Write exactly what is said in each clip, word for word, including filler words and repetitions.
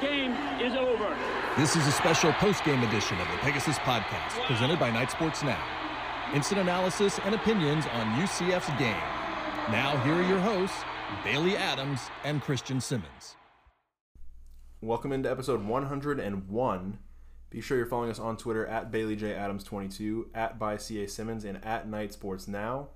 the game is over. This is a special post-game edition of the Pegasus Podcast, presented by Knight Sports Now. Instant analysis and opinions on U C F's game. Now here are your hosts, Bailey Adams and Christian Simmons. Welcome into episode one hundred and one. Be sure you're following us on Twitter at Bailey J Adams twenty-two, at by C A Simmons, and at Knight Sports Now.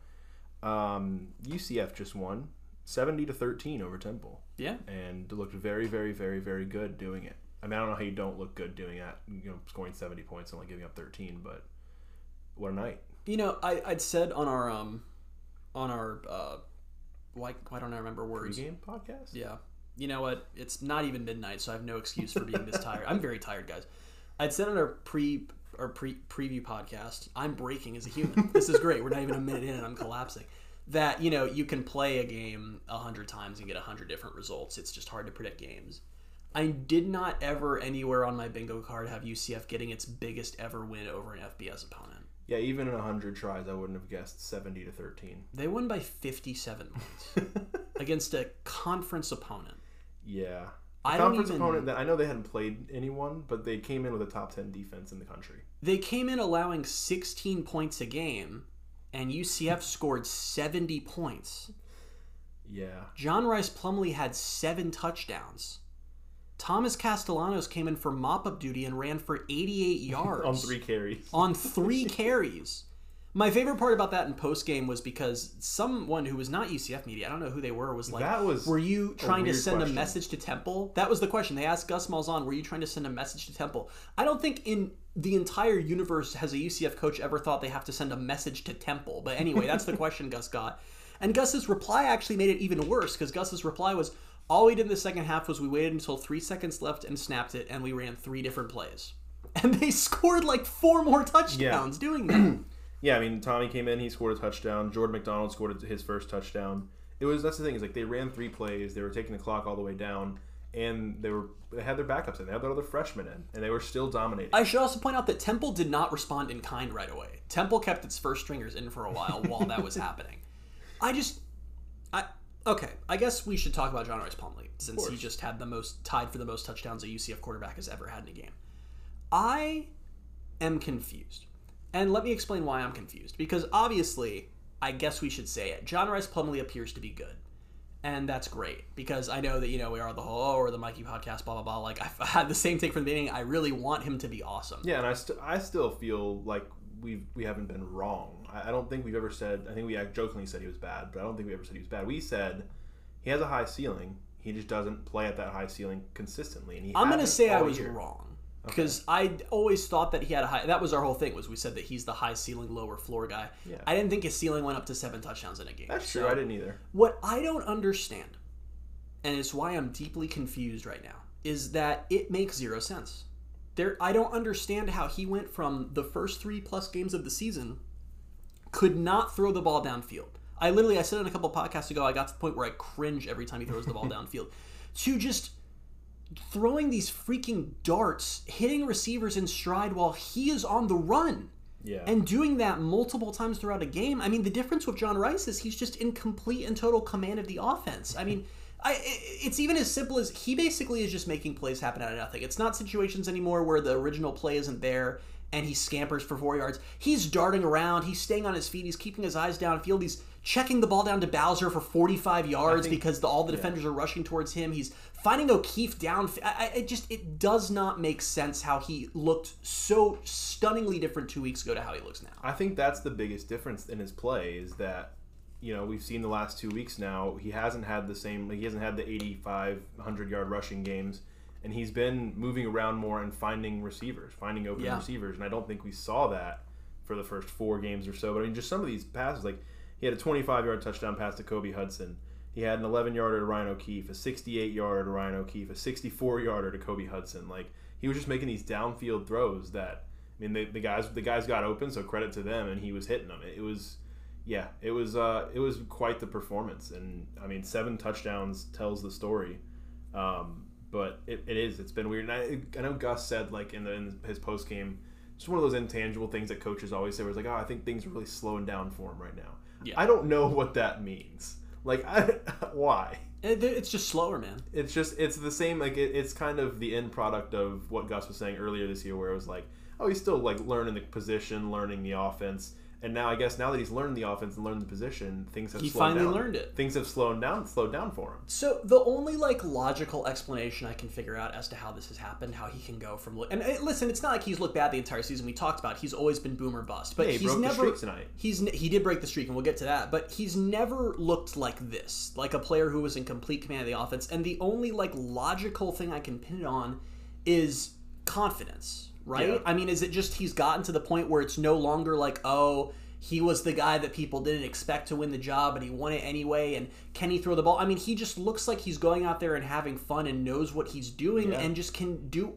Um, U C F just won seventy to thirteen over Temple. Yeah. And looked very, very, very, very good doing it. I mean, I don't know how you don't look good doing that, you know, scoring seventy points and only giving up thirteen, but what a night. You know, I, I'd said on our, um, on our, uh, why, why don't I remember words? Pre-game podcast? Yeah. You know what? It's not even midnight, so I have no excuse for being this tired. I'm very tired, guys. I'd said on our pre or pre preview podcast, I'm breaking as a human. This is great. We're not even a minute in and I'm collapsing. That, you know, you can play a game a hundred times and get a hundred different results. It's just hard to predict games. I did not ever anywhere on my bingo card have U C F getting its biggest ever win over an F B S opponent. Yeah, even in one hundred tries, I wouldn't have guessed seventy to thirteen. They won by fifty-seven points against a conference opponent. Yeah. A I conference don't even, opponent that I know they hadn't played anyone, but they came in with a top ten defense in the country. They came in allowing sixteen points a game, and U C F scored seventy points. Yeah. John Rhys Plumlee had seven touchdowns. Thomas Castellanos came in for mop-up duty and ran for eighty-eight yards. on three carries. On three carries. My favorite part about that in post-game was because someone who was not U C F media, I don't know who they were, was like, that was were you trying to send question. a message to Temple? That was the question. They asked Gus Malzahn, were you trying to send a message to Temple? I don't think in the entire universe has a U C F coach ever thought they have to send a message to Temple. But anyway, that's the question Gus got. And Gus's reply actually made it even worse, because Gus's reply was, all we did in the second half was we waited until three seconds left and snapped it, and we ran three different plays. And they scored like four more touchdowns yeah. doing that. Yeah, I mean, Tommy came in, he scored a touchdown. Jordan McDonald scored his first touchdown. It was that's the thing is like they ran three plays, they were taking the clock all the way down, and they were they had their backups in, they had their other freshmen in, and they were still dominating. I should also point out that Temple did not respond in kind right away. Temple kept its first stringers in for a while while that was happening. I just, I okay, I guess we should talk about John Rhys Plumlee since he just had the most tied for the most touchdowns a U C F quarterback has ever had in a game. I am confused. And let me explain why I'm confused. Because obviously, I guess we should say it. John Rhys Plumlee appears to be good. And that's great. Because I know that, you know, we are the whole, oh, or the Mikey podcast, blah, blah, blah. Like, I've had the same take from the beginning. I really want him to be awesome. Yeah, and I, st- I still feel like we've, we haven't been wrong. I, I don't think we've ever said, I think we jokingly said he was bad, but I don't think we ever said he was bad. We said he has a high ceiling. He just doesn't play at that high ceiling consistently. And he I'm going to say I was year. wrong. Because okay. I always thought that he had a high... That was our whole thing, was we said that he's the high ceiling, lower floor guy. Yeah. I didn't think his ceiling went up to seven touchdowns in a game. That's so true. I didn't either. What I don't understand, and it's why I'm deeply confused right now, is that it makes zero sense. There, I don't understand how he went from the first three-plus games of the season, could not throw the ball downfield. I literally... I said it a couple podcasts ago, I got to the point where I cringe every time he throws the ball downfield. To just... throwing these freaking darts, hitting receivers in stride while he is on the run. Yeah. And doing that multiple times throughout a game. I mean, the difference with John Rhys is he's just in complete and total command of the offense. I mean, I it's even as simple as he basically is just making plays happen out of nothing. It's not situations anymore where the original play isn't there and he scampers for four yards. He's darting around. He's staying on his feet. He's keeping his eyes downfield. He's checking the ball down to Bowser for forty-five yards think, because the, all the defenders yeah. are rushing towards him. He's finding O'Keefe down. I, I, it just it does not make sense how he looked so stunningly different two weeks ago to how he looks now. I think that's the biggest difference in his play is that, you know, we've seen the last two weeks now. He hasn't had the same. He hasn't had the eighty-five, one hundred yard rushing games, and he's been moving around more and finding receivers, finding open yeah. receivers. And I don't think we saw that for the first four games or so. But I mean, just some of these passes like. He had a twenty-five-yard touchdown pass to Kobe Hudson. He had an eleven-yarder to Ryan O'Keefe, a sixty-eight-yarder to Ryan O'Keefe, a sixty-four-yarder to Kobe Hudson. Like, he was just making these downfield throws that, I mean, the, the guys the guys got open, so credit to them, and he was hitting them. It, it was, yeah, it was uh, it was quite the performance. And, I mean, seven touchdowns tells the story. Um, but it, it is. It's been weird. And I, it, I know Gus said, like, in, the, in his postgame, just one of those intangible things that coaches always say, where it's like, oh, I think things are really slowing down for him right now. Yeah. I don't know what that means. Like, I, why? It, it's just slower, man. It's just, it's the same, like, it, it's kind of the end product of what Gus was saying earlier this year, where it was like, oh, he's still, like, learning the position, learning the offense. And now, I guess, now that he's learned the offense and learned the position, things have he slowed down. He finally learned it. Things have slowed down, slowed down for him. So the only, like, logical explanation I can figure out as to how this has happened, how he can go from look. And it, listen, it's not like he's looked bad the entire season. We talked about he's always been boom or bust, but yeah, he he's broke never. The streak tonight. He's he did break the streak, and we'll get to that. But he's never looked like this, like a player who was in complete command of the offense. And the only, like, logical thing I can pin it on is confidence. Right? Yeah. I mean, is it just he's gotten to the point where it's no longer like, oh, he was the guy that people didn't expect to win the job, and he won it anyway, and can he throw the ball? I mean, he just looks like he's going out there and having fun and knows what he's doing yeah. and just can do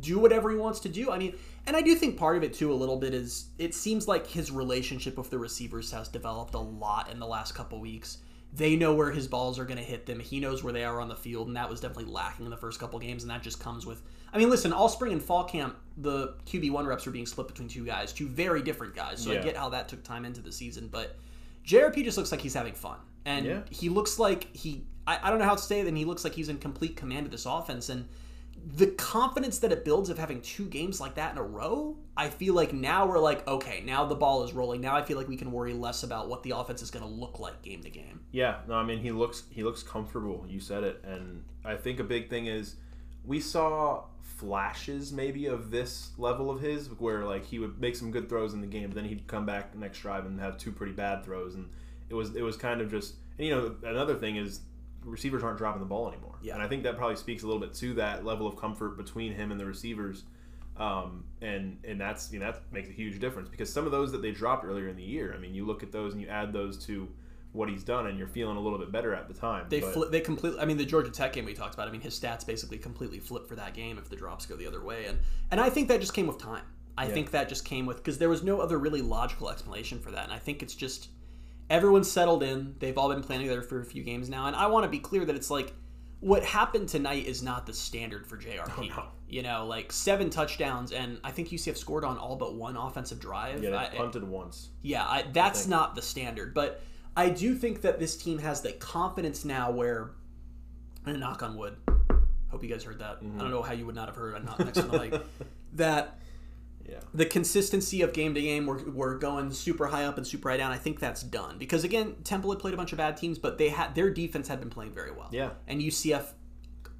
do whatever he wants to do. I mean, and I do think part of it, too, a little bit is it seems like his relationship with the receivers has developed a lot in the last couple weeks. They know where his balls are going to hit them. He knows where they are on the field, and that was definitely lacking in the first couple games, and that just comes with... I mean, listen, all spring and fall camp, the Q B one reps were being split between two guys, two very different guys, so yeah. I get how that took time into the season, but J R P just looks like he's having fun, and yeah. he looks like he... I, I don't know how to say it, and he looks like he's in complete command of this offense, and the confidence that it builds of having two games like that in a row, I feel like now we're like, okay, now the ball is rolling. Now I feel like we can worry less about what the offense is going to look like game to game. Yeah, no, I mean, he looks he looks comfortable. You said it. And I think a big thing is we saw flashes maybe of this level of his where like he would make some good throws in the game, but then he'd come back the next drive and have two pretty bad throws. And it was it was kind of just, and you know, another thing is receivers aren't dropping the ball anymore. Yeah. And I think that probably speaks a little bit to that level of comfort between him and the receivers. Um, and and that's you know, that makes a huge difference because some of those that they dropped earlier in the year, I mean, you look at those and you add those to what he's done and you're feeling a little bit better at the time. They but... fl- they completely I mean the Georgia Tech game we talked about, I mean his stats basically completely flip for that game if the drops go the other way. And and I think that just came with time. I yeah. think that just came with because there was no other really logical explanation for that. And I think it's just everyone's settled in. They've all been playing together for a few games now. And I want to be clear that it's like what happened tonight is not the standard for J R P. Oh, no. You know, like seven touchdowns, and I think U C F scored on all but one offensive drive. Yeah, they punted I, once. Yeah, I, that's I not the standard. But I do think that this team has the confidence now where, and a knock on wood, hope you guys heard that. Mm-hmm. I don't know how you would not have heard a knock next to the mic. That... Yeah. The consistency of game to game, we're, we're going super high up and super high down. I think that's done. Because, again, Temple had played a bunch of bad teams, but they had their defense had been playing very well. Yeah. And U C F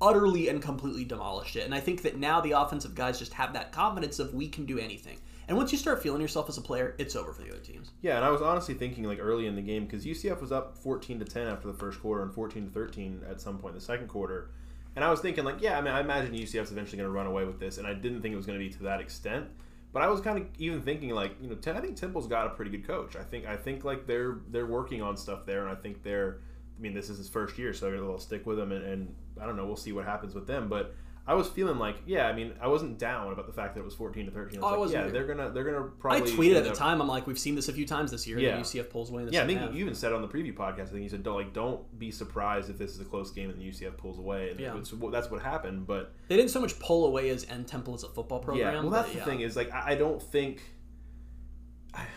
utterly and completely demolished it. And I think that now the offensive guys just have that confidence of we can do anything. And once you start feeling yourself as a player, it's over for the other teams. Yeah, and I was honestly thinking like early in the game because U C F was up fourteen to ten after the first quarter and fourteen to thirteen at some point in the second quarter. And I was thinking like, yeah, I mean, I imagine U C F's eventually going to run away with this. And I didn't think it was going to be to that extent. But I was kind of even thinking like, you know, I think Temple's got a pretty good coach. I think I think like they're they're working on stuff there, and I think they're. I mean, this is his first year, so they'll stick with him, and, and I don't know. We'll see what happens with them. But I was feeling like, yeah, I mean, I wasn't down about the fact that it was fourteen to thirteen. I was oh, like, yeah, weird. they're gonna they're gonna probably. I tweeted at the up, time. I'm like, we've seen this a few times this year. Yeah, and U C F pulls away. In the yeah, I think half. You even said on the preview podcast. I think you said don't like don't be surprised if this is a close game and the U C F pulls away. And yeah, it's, well, that's what happened. But they didn't so much pull away as end Temple as a football program. Yeah, well, that's but, the yeah. thing is like I, I don't think.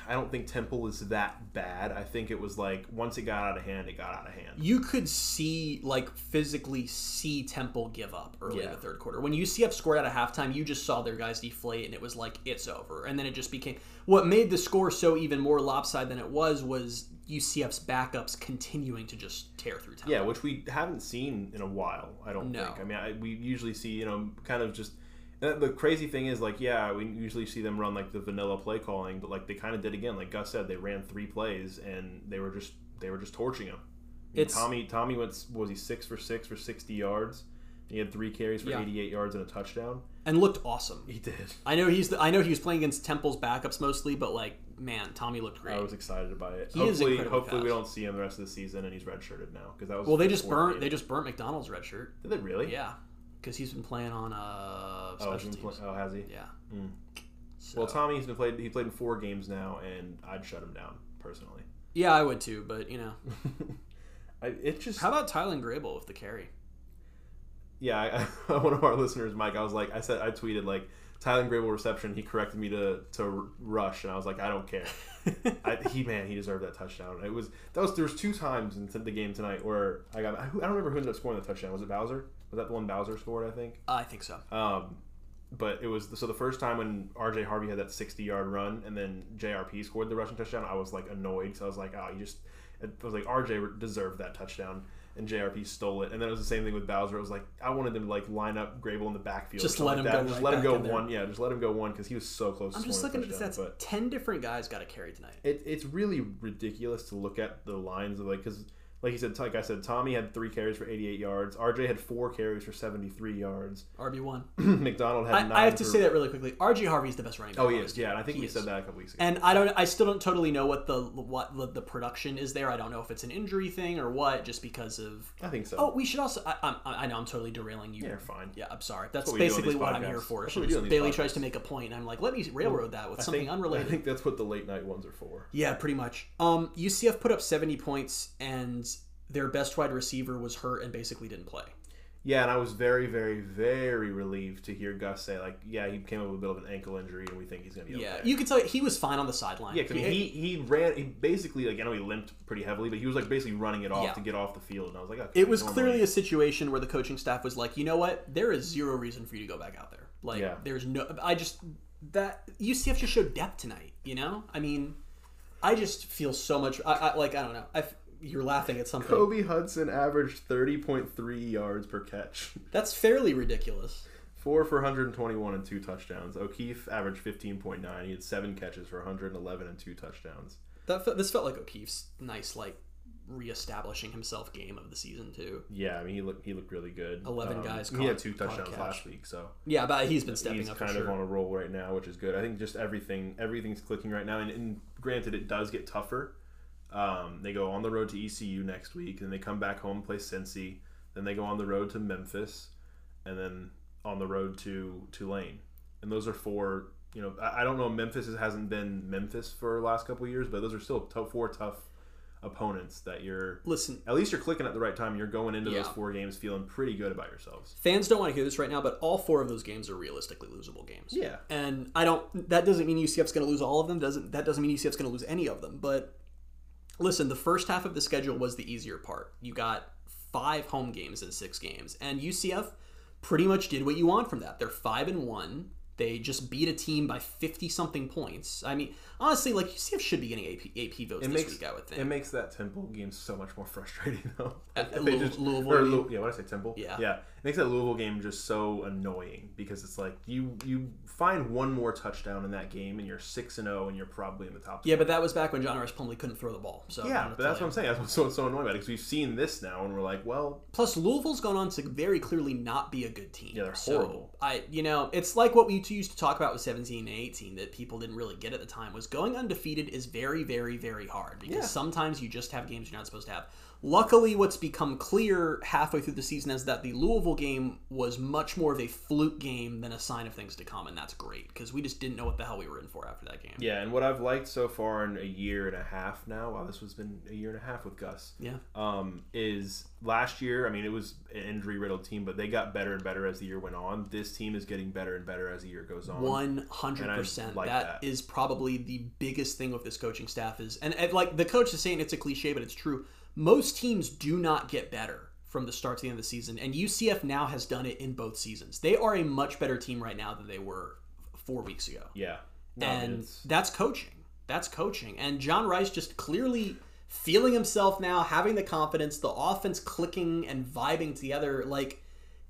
I don't think Temple is that bad. I think it was like once it got out of hand, it got out of hand. You could see, like physically see Temple give up early yeah. in the third quarter. When U C F scored out of halftime, you just saw their guys deflate and it was like, it's over. And then it just became... What made the score so even more lopsided than it was was U C F's backups continuing to just tear through Temple. Yeah, which we haven't seen in a while, I don't no. think. I mean, I, we usually see, you know, kind of just... The crazy thing is, like, yeah, we usually see them run, like, the vanilla play calling, but, like, they kind of did again. Like Gus said, they ran three plays, and they were just they were just torching him. I mean, it's... Tommy Tommy went, what was he, six for six for sixty yards? He had three carries for yeah. eighty-eight yards and a touchdown. And looked awesome. He did. I know he's. The, I know he was playing against Temple's backups mostly, but, like, man, Tommy looked great. I was excited by it. He hopefully, is hopefully fast. We don't see him the rest of the season, and he's redshirted now. Because that was well, they just burnt. Game. They just burnt McDonald's redshirt. Did they really? Yeah. Because he's been playing on uh, special oh, teams. Play- oh, has he? Yeah. Mm. So. Well, Tommy's been played. He played in four games now, and I'd shut him down personally. Yeah, I would too, but you know, I, it just. How about Tylan Grable with the carry? yeah, I, one of our listeners, Mike, I was like, I said, I tweeted like Tylan Grable reception. He corrected me to to rush, and I was like, I don't care. I, he man, he deserved that touchdown. It was that was there was two times in the game tonight where I got I don't remember who ended up scoring the touchdown. Was it Bowser? Was that the one Bowser scored? I think. Uh, I think so. Um, but it was so the first time when R J Harvey had that sixty-yard run, and then J R P scored the rushing touchdown. I was like annoyed because I was like, oh, you just. I was like, R J deserved that touchdown, and J R P stole it. And then it was the same thing with Bowser. It was like, I wanted them to like line up Grable in the backfield. Just let him like go. Just right let him go one. There. Yeah, just let him go one because he was so close. I'm to just looking at the stats. But ten different guys got a carry tonight. It, it's really ridiculous to look at the lines of like because like you said, like I said, Tommy had three carries for eighty-eight yards. R J had four carries for seventy-three yards. R B one. McDonald had I, nine. I have to for... say that really quickly. R J Harvey is the best running back. Oh, he is. Yeah, and I think he we is. said that a couple weeks ago. And I don't. I still don't totally know what the what the, the production is there. I don't know if it's an injury thing or what, just because of. I think so. Oh, we should also. I, I, I know I'm totally derailing you. Yeah, you're fine. Yeah, I'm sorry. That's, that's what basically what podcasts. I'm here for. Bailey podcasts. tries to make a point, and I'm like, let me railroad that with I something think, unrelated. I think that's what the late night ones are for. Yeah, pretty much. Um, U C F put up seventy points and. Their best wide receiver was hurt and basically didn't play. Yeah, and I was very, very, very relieved to hear Gus say, like, yeah, he came up with a bit of an ankle injury, and we think he's going to be okay. Yeah, you could tell he was fine on the sideline. Yeah, because he, I mean, he, he ran, he basically, like, I know he limped pretty heavily, but he was, like, basically running it off yeah. to get off the field, and I was like, okay. It was normally. clearly a situation where the coaching staff was like, you know what, there is zero reason for you to go back out there. Like, yeah. there's no, I just, that, U C F just showed depth tonight, you know? I mean, I just feel so much, I, I like, I don't know, I You're laughing at something. Kobe Hudson averaged thirty point three yards per catch. That's fairly ridiculous. Four for one hundred twenty-one and two touchdowns. O'Keefe averaged fifteen point nine. He had seven catches for one hundred eleven and two touchdowns. That This felt like O'Keefe's nice, like, reestablishing himself game of the season, too. Yeah, I mean, he looked he looked really good. eleven um, guys caught. He had two touchdowns last week, so. Yeah, but he's been stepping he's up. He's kind for of sure. on a roll right now, which is good. I think just everything everything's clicking right now. And, and granted, it does get tougher. Um, they go on the road to E C U next week, then they come back home and play Cincy, then they go on the road to Memphis, and then on the road to Tulane. And those are four, you know, I, I don't know, Memphis hasn't been Memphis for the last couple of years, but those are still tough, four tough opponents that you're... Listen. At least you're clicking at the right time. You're going into yeah. those four games feeling pretty good about yourselves. Fans don't want to hear this right now, but all four of those games are realistically losable games. Yeah. And I don't... That doesn't mean U C F's going to lose all of them. Doesn't That doesn't mean U C F's going to lose any of them, but... Listen, the first half of the schedule was the easier part. You got five home games in six games, and U C F pretty much did what you want from that. They're five and one. They just beat a team by fifty-something points. I mean, honestly, like U C F should be getting A P, A P votes it this makes, week, I would think. It makes that Temple game so much more frustrating, though. Like uh, Louis, just, Louisville or, game? Yeah, what did I say, Temple? Yeah. Yeah. It makes that Louisville game just so annoying because it's like you, you find one more touchdown in that game and you're six and oh and you're probably in the top. Yeah, but that was back when John Rhys Plumlee couldn't throw the ball. So yeah, but that's you. what I'm saying. That's what's so, so annoying about it because we've seen this now and we're like, well... Plus, Louisville's gone on to very clearly not be a good team. Yeah, they're horrible. So, I, you know, it's like what we... used to talk about with seventeen and eighteen that people didn't really get at the time was going undefeated is very, very, very hard because yeah. sometimes you just have games you're not supposed to have. Luckily, what's become clear halfway through the season is that the Louisville game was much more of a fluke game than a sign of things to come, and that's great because we just didn't know what the hell we were in for after that game. Yeah, and what I've liked so far in a year and a half now, wow, this has been a year and a half with Gus, yeah, um, is last year, I mean, it was an injury-riddled team, but they got better and better as the year went on. This team is getting better and better as the year goes on. one hundred percent. Like that, that is probably the biggest thing with this coaching staff is, and, and like the coach is saying it's a cliche, but it's true. Most teams do not get better from the start to the end of the season, and U C F now has done it in both seasons. They are a much better team right now than they were four weeks ago. Yeah. No, and that's coaching. That's coaching. And John Rhys just clearly feeling himself now, having the confidence, the offense clicking and vibing together. Like,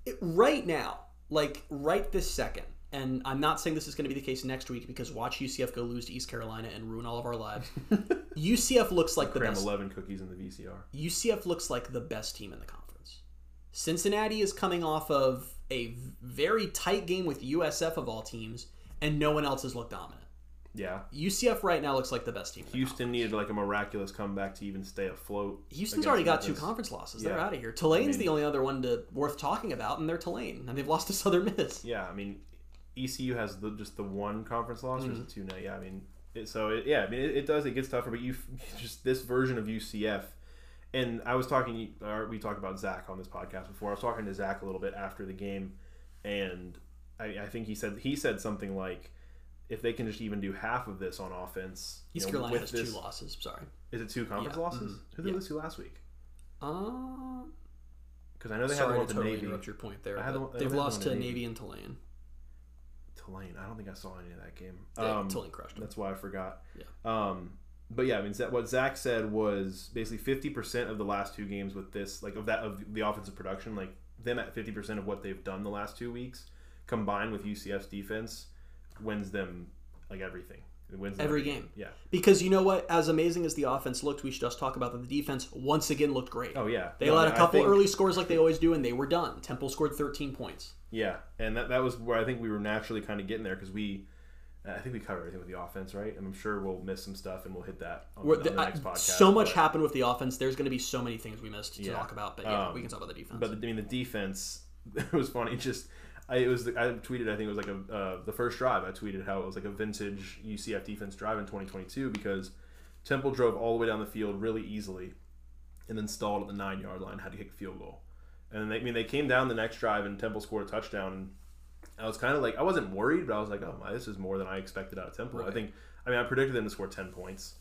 it, right now, like, right this second, and I'm not saying this is going to be the case next week because watch U C F go lose to East Carolina and ruin all of our lives. U C F looks like the best. eleven cookies in the V C R. U C F looks like the best team in the conference. Cincinnati is coming off of a very tight game with U S F of all teams, and no one else has looked dominant. Yeah. U C F right now looks like the best team. Houston needed like a miraculous comeback to even stay afloat. Houston's already got Memphis. two conference losses. Yeah. They're out of here. Tulane's I mean, the only other one to, worth talking about, and they're Tulane, and they've lost to Southern Miss. Yeah, I mean, E C U has the, just the one conference loss, mm-hmm. or is it two now? Yeah, I mean... So, it, yeah, I mean, it, it does. It gets tougher, but you just this version of U C F And I was talking, or we talked about Zach on this podcast before. I was talking to Zach a little bit after the game, and I, I think he said he said something like, if they can just even do half of this on offense. East you know, Carolina has this, two losses. Sorry. Is it two conference yeah. losses? Mm-hmm. Who did yeah. they lose to last week? Um, because I know they sorry had one to totally Navy. Interrupt your point there. I had, I they've lost to Navy. Navy and Tulane. Tulane. I don't think I saw any of that game. Yeah, um, Tulane crushed them. That's why I forgot. Yeah. Um, but yeah, I mean, what Zach said was basically fifty percent of the last two games with this, like of that of the offensive production, like them at fifty percent of what they've done the last two weeks, combined with U C F's defense, wins them like everything. It wins every everything. game. Yeah. Because you know what? As amazing as the offense looked, we should just talk about that the defense once again looked great. Oh, yeah. They no, allowed a couple think... early scores like they always do, and they were done. Temple scored thirteen points. Yeah, and that, that was where I think we were naturally kind of getting there because we – I think we covered everything with the offense, right? And I'm sure we'll miss some stuff, and we'll hit that on, on the, the next I, podcast. So much but... happened with the offense. There's going to be so many things we missed to yeah. talk about, but yeah, um, we can talk about the defense. But, I mean, the defense, it was funny, just – I, it was the, I tweeted, I think it was like a uh, the first drive, I tweeted how it was like a vintage U C F defense drive in twenty twenty-two because Temple drove all the way down the field really easily and then stalled at the nine-yard line, had to kick a field goal. And they, I mean, they came down the next drive and Temple scored a touchdown. And I was kind of like, I wasn't worried, but I was like, oh my, this is more than I expected out of Temple. Right. I think, I mean, I predicted them to score ten points,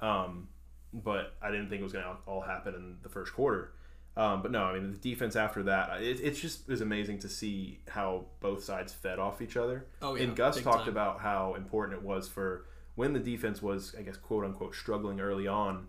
um, but I didn't think it was going to all happen in the first quarter. Um, but no, I mean, the defense after that, it, it's just it was amazing to see how both sides fed off each other. Oh, yeah. And Gus Big talked time. about how important it was for when the defense was, I guess, quote unquote, struggling early on,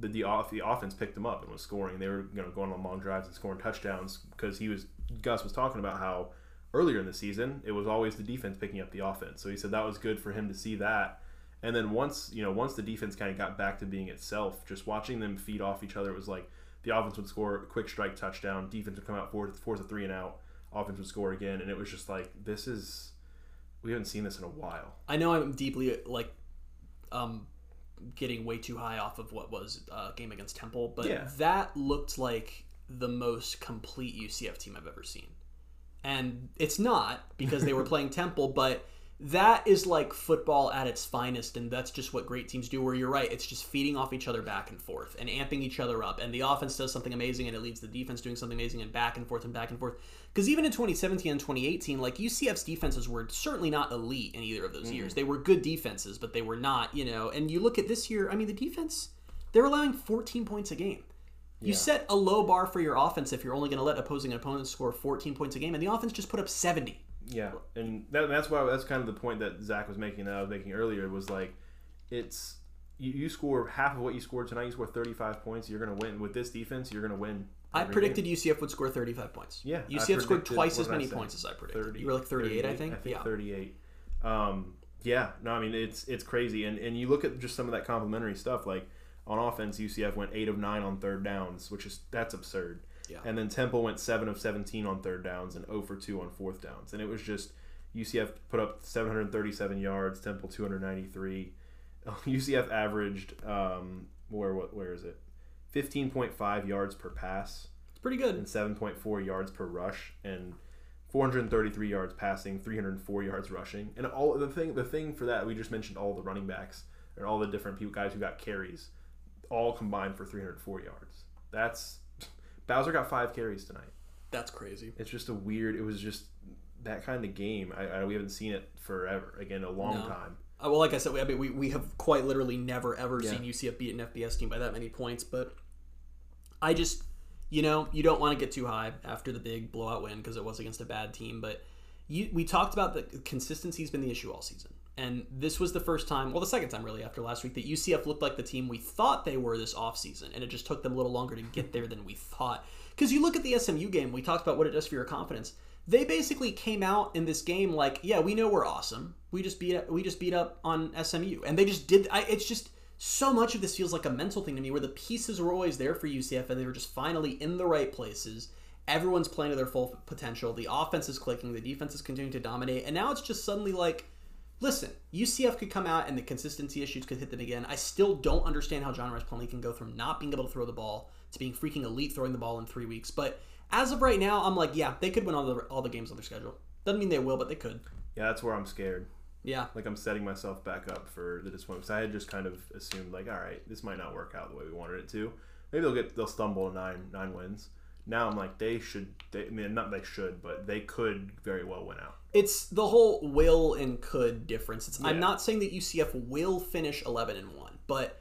the, the, off, the offense picked them up and was scoring. They were you know, going on long drives and scoring touchdowns because he was Gus was talking about how earlier in the season, it was always the defense picking up the offense. So he said that was good for him to see that. And then once, you know, once the defense kind of got back to being itself, just watching them feed off each other, it was like, the offense would score a quick strike touchdown. Defense would come out, force, force a three and out. Offense would score again. And it was just like, this is, we haven't seen this in a while. I know I'm deeply, like, um, getting way too high off of what was a game against Temple. But yeah. that looked like the most complete U C F team I've ever seen. And it's not because they were playing Temple, but that is like football at its finest, and that's just what great teams do, where you're right, it's just feeding off each other back and forth and amping each other up, and the offense does something amazing and it leaves the defense doing something amazing and back and forth and back and forth. Because even in twenty seventeen and twenty eighteen, like, U C F's defenses were certainly not elite in either of those mm. years. They were good defenses, but they were not, you know, and you look at this year, I mean, the defense, they're allowing fourteen points a game. You yeah. set a low bar for your offense if you're only going to let opposing opponents score fourteen points a game, and the offense just put up seventy. Yeah, and that, that's why that's kind of the point that Zach was making that I was making earlier was like, it's you, you score half of what you scored tonight. You score thirty-five points. You're going to win with this defense. You're going to win. I predicted game. U C F would score thirty-five points. Yeah, U C F scored twice as many points as I predicted. thirty, you were like thirty-eight, I think. I think yeah. thirty-eight. Um, yeah, no, I mean it's it's crazy, and and you look at just some of that complimentary stuff. Like on offense, U C F went eight of nine on third downs, which is that's absurd. Yeah. And then Temple went seven of seventeen on third downs and zero for two on fourth downs. And it was just U C F put up seven hundred thirty-seven yards, Temple two hundred ninety-three. U C F averaged, um, where what where is it, fifteen point five yards per pass. It's pretty good. And seven point four yards per rush and four hundred thirty-three yards passing, three hundred four yards rushing. And all the thing the thing for that, we just mentioned all the running backs and all the different people, guys who got carries, all combined for three hundred four yards. That's... Bowser got five carries tonight. That's crazy. It's just a weird. It was just that kind of game. I, I we haven't seen it forever. Again, a long no. time. Well, like I said, we, I mean, we we have quite literally never ever yeah. seen U C F beat an F B S team by that many points. But I just, you know, you don't want to get too high after the big blowout win because it was against a bad team. But you, we talked about the consistency's been the issue all season, and this was the first time, well, the second time really after last week, that U C F looked like the team we thought they were this offseason, and it just took them a little longer to get there than we thought. Because you look at the S M U game, we talked about what it does for your confidence. They basically came out in this game like, yeah, we know we're awesome. We just beat up, we just beat up on S M U. And they just did, I, it's just so much of this feels like a mental thing to me where the pieces were always there for U C F, and they were just finally in the right places. Everyone's playing to their full potential. The offense is clicking. The defense is continuing to dominate. And now it's just suddenly like, listen, U C F could come out and the consistency issues could hit them again. I still don't understand how John Rhys Plumlee can go from not being able to throw the ball to being freaking elite throwing the ball in three weeks. But as of right now, I'm like, yeah, they could win all the all the games on their schedule. Doesn't mean they will, but they could. Yeah, that's where I'm scared. Yeah. Like, I'm setting myself back up for the disappointment. Because I had just kind of assumed, like, all right, this might not work out the way we wanted it to. maybe they'll get they'll stumble to nine nine wins. Now I'm like, they should. They, I mean, not they should, but they could very well win out. It's the whole will and could difference. It's, yeah. I'm not saying that U C F will finish eleven and one, but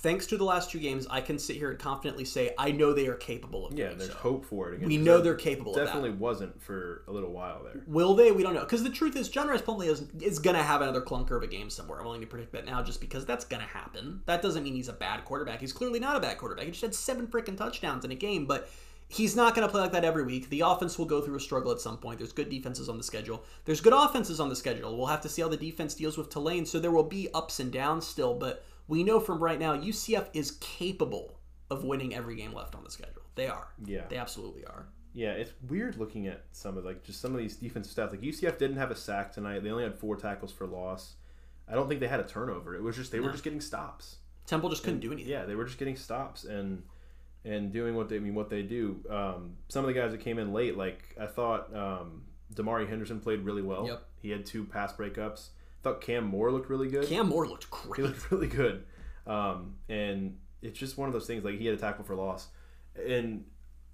thanks to the last two games, I can sit here and confidently say I know they are capable of doing so. Yeah, there's so. hope for it. Again. We know they're capable of that. Definitely wasn't for a little while there. Will they? We don't know. Because the truth is, John Rhys Plumlee is, is going to have another clunker of a game somewhere. I'm willing to predict that now just because that's going to happen. That doesn't mean he's a bad quarterback. He's clearly not a bad quarterback. He just had seven freaking touchdowns in a game, but he's not going to play like that every week. The offense will go through a struggle at some point. There's good defenses on the schedule. There's good offenses on the schedule. We'll have to see how the defense deals with Tulane, so there will be ups and downs still, but we know from right now, U C F is capable of winning every game left on the schedule. They are. Yeah. They absolutely are. Yeah, it's weird looking at some of like just some of these defensive stats. Like U C F didn't have a sack tonight. They only had four tackles for loss. I don't think they had a turnover. It was just they no. were just getting stops. Temple just couldn't and, do anything. Yeah, they were just getting stops and and doing what they I mean what they do. Um, some of the guys that came in late, like I thought um, Damari Henderson played really well. Yep. He had two pass breakups. I thought Cam Moore looked really good. Cam Moore looked great. He looked really good. Um, and it's just one of those things, like he had a tackle for loss. And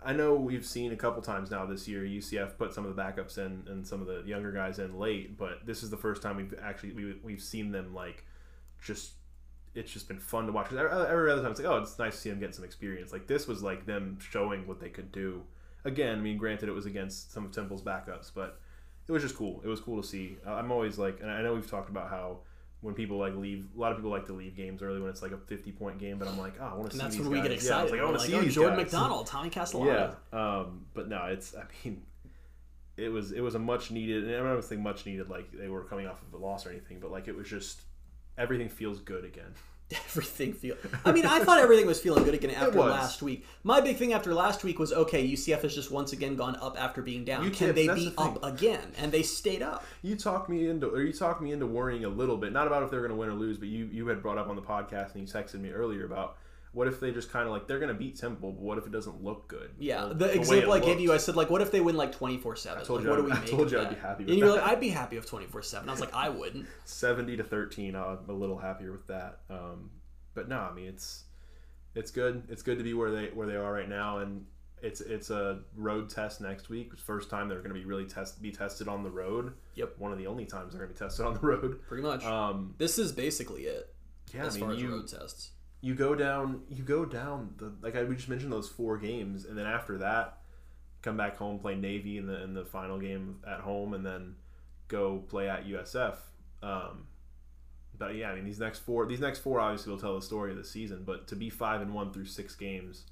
I know we've seen a couple times now this year U C F put some of the backups in and some of the younger guys in late, but this is the first time we've actually we, we've seen them like just it's just been fun to watch. Every other time it's like, oh, it's nice to see them get some experience. Like this was like them showing what they could do. Again, I mean, granted it was against some of Temple's backups, but it was just cool. It was cool to see. I'm always like, and I know we've talked about how when people like leave, a lot of people like to leave games early when it's like a fifty-point game. But I'm like, oh, I want to see these guys. And that's when we get excited. Yeah, I was like, I want to see these guys. Jordan McDonald, Tommy Castellanos. Yeah, um, but no, it's. I mean, it was it was a much needed. And I don't think much needed. Like they were coming off of a loss or anything, but like it was just everything feels good again. Everything feel. I mean, I thought everything was feeling good again after last week. My big thing after last week was, okay, U C F has just once again gone up after being down. Can they be up again? And they stayed up. You talked me into, or you talked me into worrying a little bit, not about if they're going to win or lose, but you you had brought up on the podcast and you texted me earlier about what if they just kind of like they're going to beat Temple, but what if it doesn't look good? Yeah, the, the example I gave you, I said like, what if they win like twenty four seven? What do we make of that? I told you I'd be happy with that. And you were like, I'd be happy with twenty four seven. I was like, I wouldn't. Seventy to thirteen, I'm a little happier with that. Um, but no, I mean it's it's good. It's good to be where they where they are right now, and it's it's a road test next week. First time they're going to be really test be tested on the road. Yep, one of the only times they're going to be tested on the road. Pretty much. Um, this is basically it. Yeah, as I mean, far as you, road tests. You go down. You go down. The like I, we just mentioned those four games, and then after that, come back home, play Navy in the in the final game at home, and then go play at U S F. Um, but yeah, I mean these next four. These next four obviously will tell the story of the season. But to be five and one through six games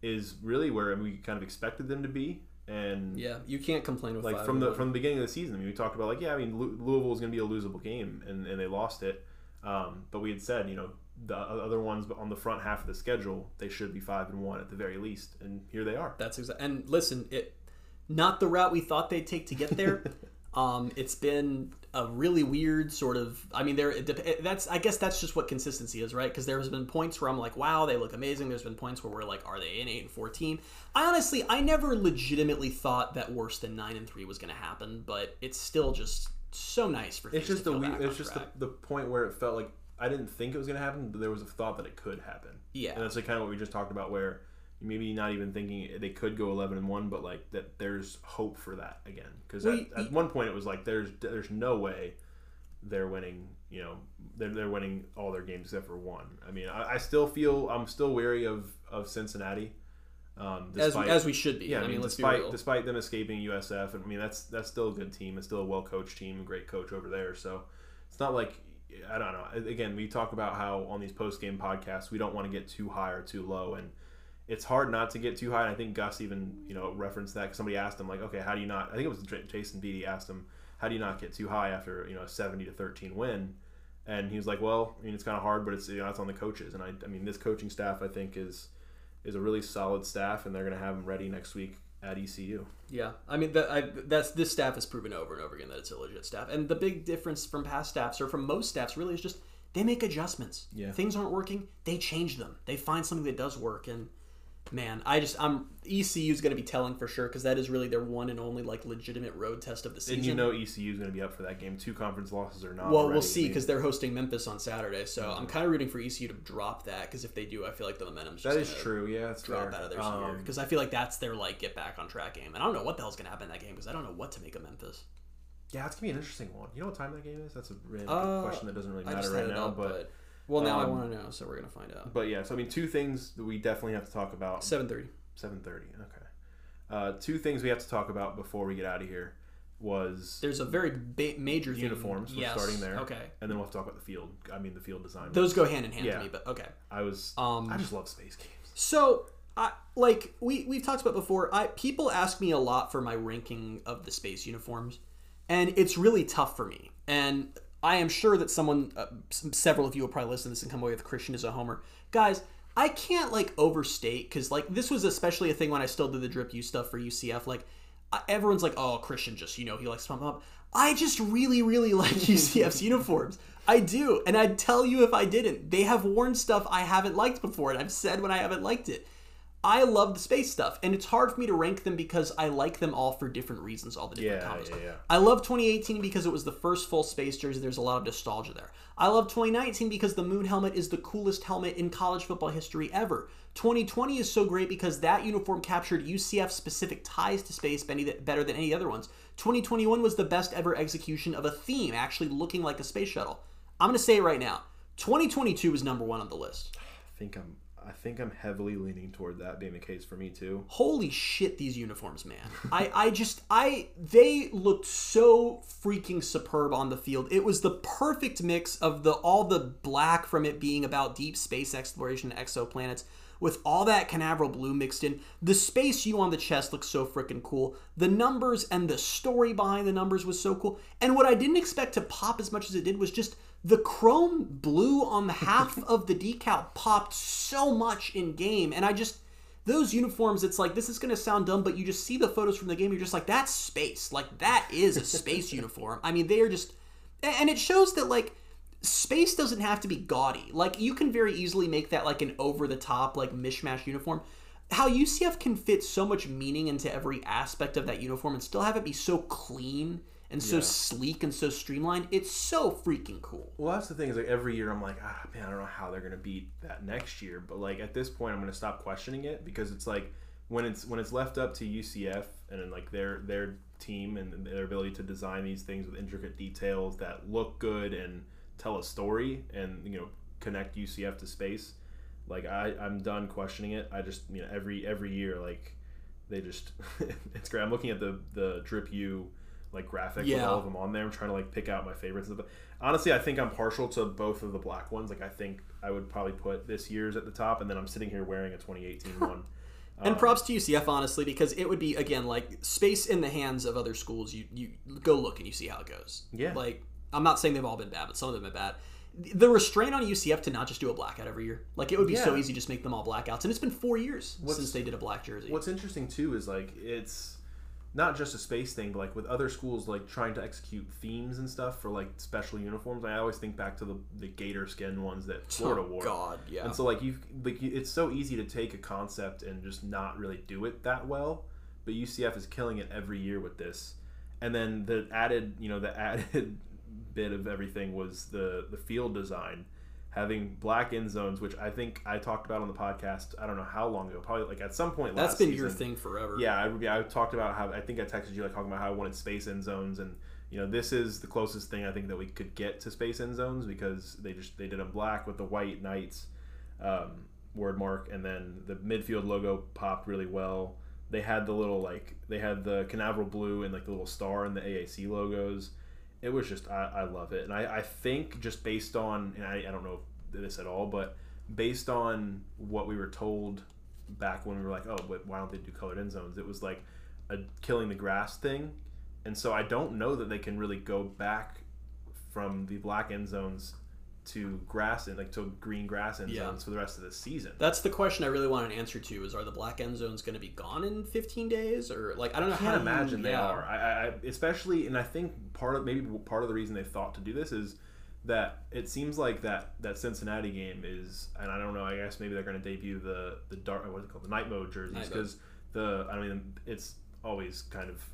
is really where we kind of expected them to be. And yeah, you can't complain with like five from the one. from the beginning of the season. I mean, we talked about like yeah, I mean Louisville was going to be a losable game, and and they lost it. Um, but we had said you know. The other ones on the front half of the schedule, they should be five and one at the very least, and here they are. That's exact. And listen, it not the route we thought they'd take to get there. um, it's been a really weird sort of. I mean, there. It, that's I guess that's just what consistency is, right? Because there has been points where I'm like, wow, they look amazing. There's been points where we're like, are they an eight and four team? I honestly, I never legitimately thought that worse than nine and three was going to happen, but it's still just so nice for. It's just the it's just the, the point where it felt like. I didn't think it was going to happen, but there was a thought that it could happen. Yeah. And that's like kind of what we just talked about where maybe not even thinking they could go eleven and one, but like that there's hope for that again. Because well, at, at one point it was like there's there's no way they're winning, you know, they're, they're winning all their games except for one. I mean, I, I still feel, I'm still wary of, of Cincinnati. Um, despite, as, we, as we should be. Yeah, I mean, I mean let's despite, be real. Despite them escaping U S F, I mean, that's, that's still a good team. It's still a well-coached team, a great coach over there. So it's not like... I don't know. Again, we talk about how on these post-game podcasts, we don't want to get too high or too low. And it's hard not to get too high. And I think Gus even, you know, referenced that. Cause somebody asked him like, okay, how do you not, I think it was Jason Beattie asked him, how do you not get too high after, you know, a seventy to thirteen win? And he was like, well, I mean, it's kind of hard, but it's, you know, it's on the coaches. And I, I mean, this coaching staff, I think is, is a really solid staff and they're going to have them ready next week at E C U. Yeah, I mean that I, that's this staff has proven over and over again that it's a legit staff, and the big difference from past staffs or from most staffs really is just they make adjustments. Yeah, things aren't working, they change them. They find something that does work, and man, I just I'm E C U is going to be telling for sure, because that is really their one and only like legitimate road test of the season. And you know E C U is going to be up for that game. Two conference losses or not. Well, already. We'll see, because they're hosting Memphis on Saturday, so mm-hmm. I'm kind of rooting for E C U to drop that, because if they do, I feel like the momentum's just that is true. Yeah, that's drop fair. Out of their um, senior, because I feel like that's their like get back on track game. And I don't know what the hell's going to happen in that game, because I don't know what to make of Memphis. Yeah, that's gonna be an interesting one. You know what time that game is? That's a really uh, good question that doesn't really matter right now, up, but. but... Well, now um, I want to know, so we're going to find out. But, yeah, so, I mean, two things that we definitely have to talk about. seven thirty seven thirty okay. Uh, two things we have to talk about before we get out of here was... There's a very ba- major thing. Uniforms. Yes. We're starting there. Okay. And then we'll have to talk about the field. I mean, the field design. Those go hand in hand yeah. to me, but okay. I was... Um, I just love space games. So... I, like, we, we've talked about before, I people ask me a lot for my ranking of the space uniforms, and it's really tough for me. And... I am sure that someone, uh, several of you will probably listen to this and come away with Christian as a homer. Guys, I can't, like, overstate, because, like, this was especially a thing when I still did the Drip U stuff for U C F. Like, I, everyone's like, oh, Christian just, you know, he likes to pump up. I just really, really like U C F's uniforms. I do, and I'd tell you if I didn't. They have worn stuff I haven't liked before, and I've said when I haven't liked it. I love the space stuff, and it's hard for me to rank them because I like them all for different reasons, all the different yeah, combos. Yeah, yeah. I love twenty eighteen because it was the first full space jersey. There's a lot of nostalgia there. I love twenty nineteen because the moon helmet is the coolest helmet in college football history ever. twenty twenty is so great because that uniform captured U C F-specific ties to space better than any other ones. twenty twenty-one was the best ever execution of a theme actually looking like a space shuttle. I'm going to say it right now. twenty twenty-two is number one on the list. I think I'm... I think I'm heavily leaning toward that being the case for me, too. Holy shit, these uniforms, man. I, I just, I, they looked so freaking superb on the field. It was the perfect mix of the all the black from it being about deep space exploration and exoplanets, with all that Canaveral blue mixed in. The space U on the chest looks so freaking cool. The numbers and the story behind the numbers was so cool. And what I didn't expect to pop as much as it did was just the chrome blue on the half of the decal popped so much in game. And I just, those uniforms, it's like, this is going to sound dumb, but you just see the photos from the game. You're just like, that's space. Like, that is a space uniform. I mean, they are just, and it shows that, like, space doesn't have to be gaudy. Like, you can very easily make that like an over-the-top, like, mishmash uniform. How U C F can fit so much meaning into every aspect of that uniform and still have it be so clean and so yeah. sleek and so streamlined, it's so freaking cool. Well, that's the thing, is like every year I'm like, ah, man, I don't know how they're gonna beat that next year, but like at this point I'm gonna stop questioning it, because it's like when it's when it's left up to U C F and then like their their team and their ability to design these things with intricate details that look good and tell a story and, you know, connect U C F to space. Like, I, I'm done questioning it. I just, you know, every every year, like, they just, it's great. I'm looking at the, the Drip U, like, graphic yeah. with all of them on there. I'm trying to, like, pick out my favorites. Honestly, I think I'm partial to both of the black ones. Like, I think I would probably put this year's at the top, and then I'm sitting here wearing a twenty eighteen one. And um, props to U C F, honestly, because it would be, again, like, space in the hands of other schools. You, you go look and you see how it goes. Yeah. Like, I'm not saying they've all been bad, but some of them have been bad. The restraint on U C F to not just do a blackout every year. Like, it would be yeah. so easy to just make them all blackouts. And it's been four years what's, since they did a black jersey. What's interesting, too, is, like, it's not just a space thing, but, like, with other schools, like, trying to execute themes and stuff for, like, special uniforms. I always think back to the, the gator skin ones that Florida oh, wore. Oh, God, yeah. And so, like, you like it's so easy to take a concept and just not really do it that well. But U C F is killing it every year with this. And then the added, you know, the added... bit of everything was the the field design, having black end zones, which I think I talked about on the podcast. I don't know how long ago, probably like at some point last that's been season. Your thing forever. Yeah, I, I talked about how I think I texted you like talking about how I wanted space end zones, and you know this is the closest thing I think that we could get to space end zones, because they just they did them black with the white Knights um, word mark, and then the midfield logo popped really well. They had the little like they had the Canaveral blue and like the little star in the A A C logos. It was just, I, I love it. And I, I think just based on, and I, I don't know this at all, but based on what we were told back when we were like, oh, but why don't they do colored end zones? It was like a killing the grass thing. And so I don't know that they can really go back from the black end zones to grass and like to green grass end yeah. zones for the rest of the season. That's the question I really want an answer to: is are the black end zones going to be gone in fifteen days, or like I don't know? I can't how imagine you, they yeah. are. I, I especially, and I think part of maybe part of the reason they thought to do this is that it seems like that, that Cincinnati game is, and I don't know, I guess maybe they're going to debut the the dark what's it called the night mode jerseys, because the I mean it's always kind of,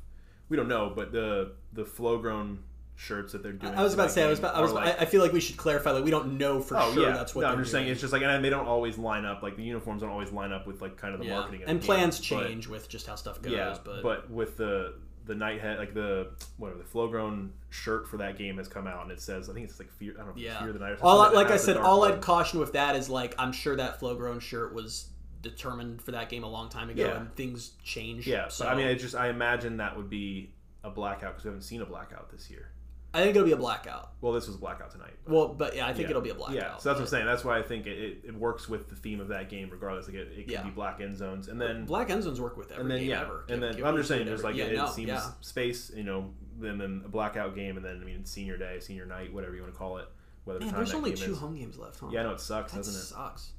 we don't know, but the the flow grown shirts that they're doing. I was about to say I was about, I was about, like, I feel like we should clarify, like we don't know for oh, sure yeah. that's what no, they're I'm just doing. saying it's just like, and they don't always line up, like the uniforms don't always line up with like kind of the yeah. marketing and, and the plans game, change but, with just how stuff goes. Yeah, but but with the the night head, like the whatever the flow grown shirt for that game has come out, and it says I think it's like fear. I don't know. Yeah. Fear the night. Or something. All like, like I said, all blood. I'd caution with that is like I'm sure that flow grown shirt was determined for that game a long time ago, yeah. and things change. Yeah. So but, I mean, I just I imagine that would be a blackout because we haven't seen a blackout this year. I think it'll be a blackout. Well, this was a blackout tonight. But, well, but yeah, I think yeah. it'll be a blackout. Yeah, so that's but, what I'm saying. That's why I think it, it, it works with the theme of that game, regardless. Like it, it could yeah. be black end zones, and then black end zones work with every and then, game yeah. ever. And then I'm just saying, there's like yeah, it, no, it seems yeah. space, you know, and then a blackout game, and then I mean it's senior day, senior night, whatever you want to call it. Whether Man, the time there's that only game two is. home games left. Huh? Yeah, I know it sucks, that doesn't it? Sucks.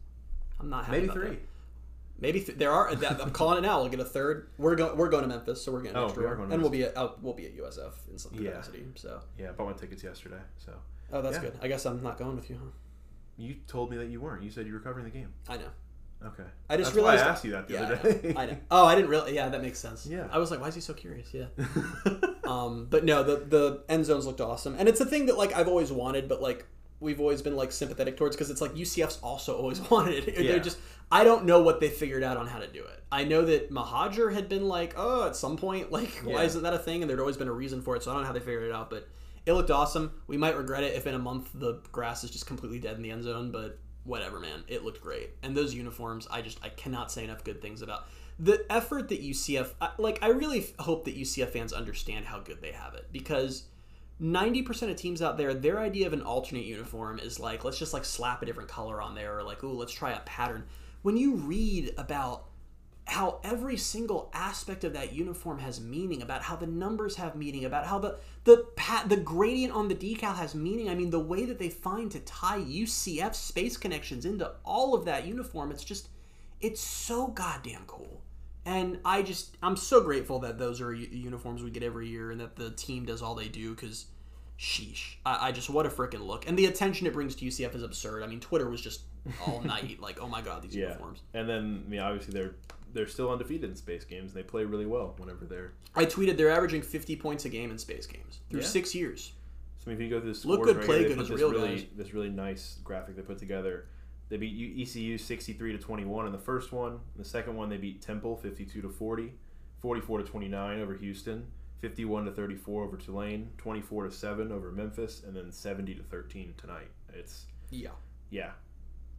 I'm not happy. Maybe about three. That. Maybe th- there are. I'm calling it now. We'll get a third. We're going. We're going to Memphis, so we're getting oh, extra. We and Memphis. we'll be at oh, we'll be at U S F in some capacity. Yeah. So yeah, I bought my tickets yesterday. So oh, that's yeah. good. I guess I'm not going with you, huh? You told me that you weren't. You said you were covering the game. I know. Okay. I just that's realized why I asked you that the yeah, other day. I know. I know. Oh, I didn't really. Yeah, that makes sense. Yeah. I was like, why is he so curious? Yeah. um, but no, the the end zones looked awesome, and it's a thing that like I've always wanted, but like. We've always been like sympathetic towards because it's like U C F's also always wanted it. Yeah. They're just, I don't know what they figured out on how to do it. I know that Mohajir had been like, oh, at some point, like, yeah. why isn't that a thing? And there'd always been a reason for it. So I don't know how they figured it out, but it looked awesome. We might regret it if in a month the grass is just completely dead in the end zone, but whatever, man. It looked great. And those uniforms, I just, I cannot say enough good things about. The effort that U C F, like, I really hope that U C F fans understand how good they have it because ninety percent of teams out there, their idea of an alternate uniform is like, let's just like slap a different color on there or like, ooh, let's try a pattern. When you read about how every single aspect of that uniform has meaning, about how the numbers have meaning, about how the the pat, the gradient on the decal has meaning. I mean, the way that they find to tie U C F space connections into all of that uniform, it's just, it's so goddamn cool. And I just, I'm so grateful that those are uniforms we get every year and that the team does all they do because, sheesh, I, I just, what a freaking look. And the attention it brings to U C F is absurd. I mean, Twitter was just all night, like, oh my God, these yeah. uniforms. And then, I mean, obviously they're they're still undefeated in space games. And they play really well whenever they're... I tweeted they're averaging fifty points a game in space games through yeah. six years. So if you go through the scores, look good, right play here, good is real, really, guys. This really nice graphic they put together. They beat E C U sixty-three to twenty-one in the first one. In the second one, they beat Temple fifty-two to forty, forty-four to twenty-nine over Houston, fifty-one to thirty-four over Tulane, twenty-four to seven over Memphis, and then seventy to thirteen tonight. It's yeah, yeah,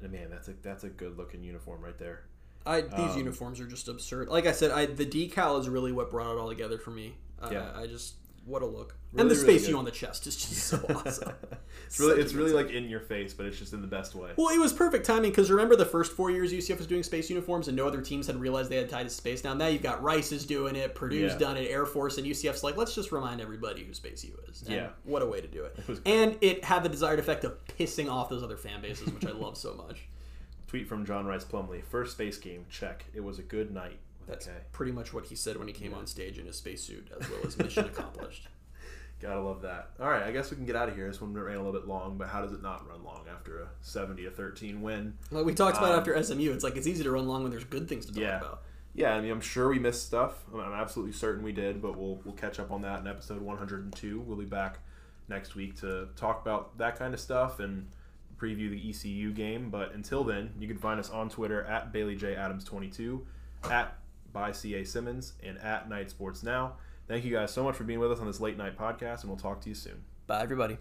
and man, that's a that's a good looking uniform right there. I these um, uniforms are just absurd. Like I said, I the decal is really what brought it all together for me. Uh, yeah, I just. What a look. Really, and the space really you on the chest is just so awesome. it's really, it's really like in your face, but it's just in the best way. Well, it was perfect timing because remember the first four years U C F was doing space uniforms and no other teams had realized they had tied to space. Now, now you've got Rice is doing it, Purdue's yeah. done it, Air Force, and U C F's like, let's just remind everybody who Space U is. And yeah. what a way to do it. it and it had the desired effect of pissing off those other fan bases, which I love so much. Tweet from John Rhys Plumlee. First space game, check. It was a good night. That's okay. Pretty much what he said when he came on stage in his spacesuit, as well as mission accomplished. Gotta love that. All right, I guess we can get out of here. This one ran a little bit long, but how does it not run long after a seventy to thirteen win? Like we talked um, about after S M U, it's like it's easy to run long when there's good things to talk yeah. about. Yeah, I mean, I'm sure we missed stuff. I'm absolutely certain we did, but we'll we'll catch up on that in episode one oh two. We'll be back next week to talk about that kind of stuff and preview the E C U game. But until then, you can find us on Twitter at Bailey J Adams twenty-two, at by C A. Simmons, and at Knight Sports Now. Thank you guys so much for being with us on this late night podcast, and we'll talk to you soon. Bye, everybody.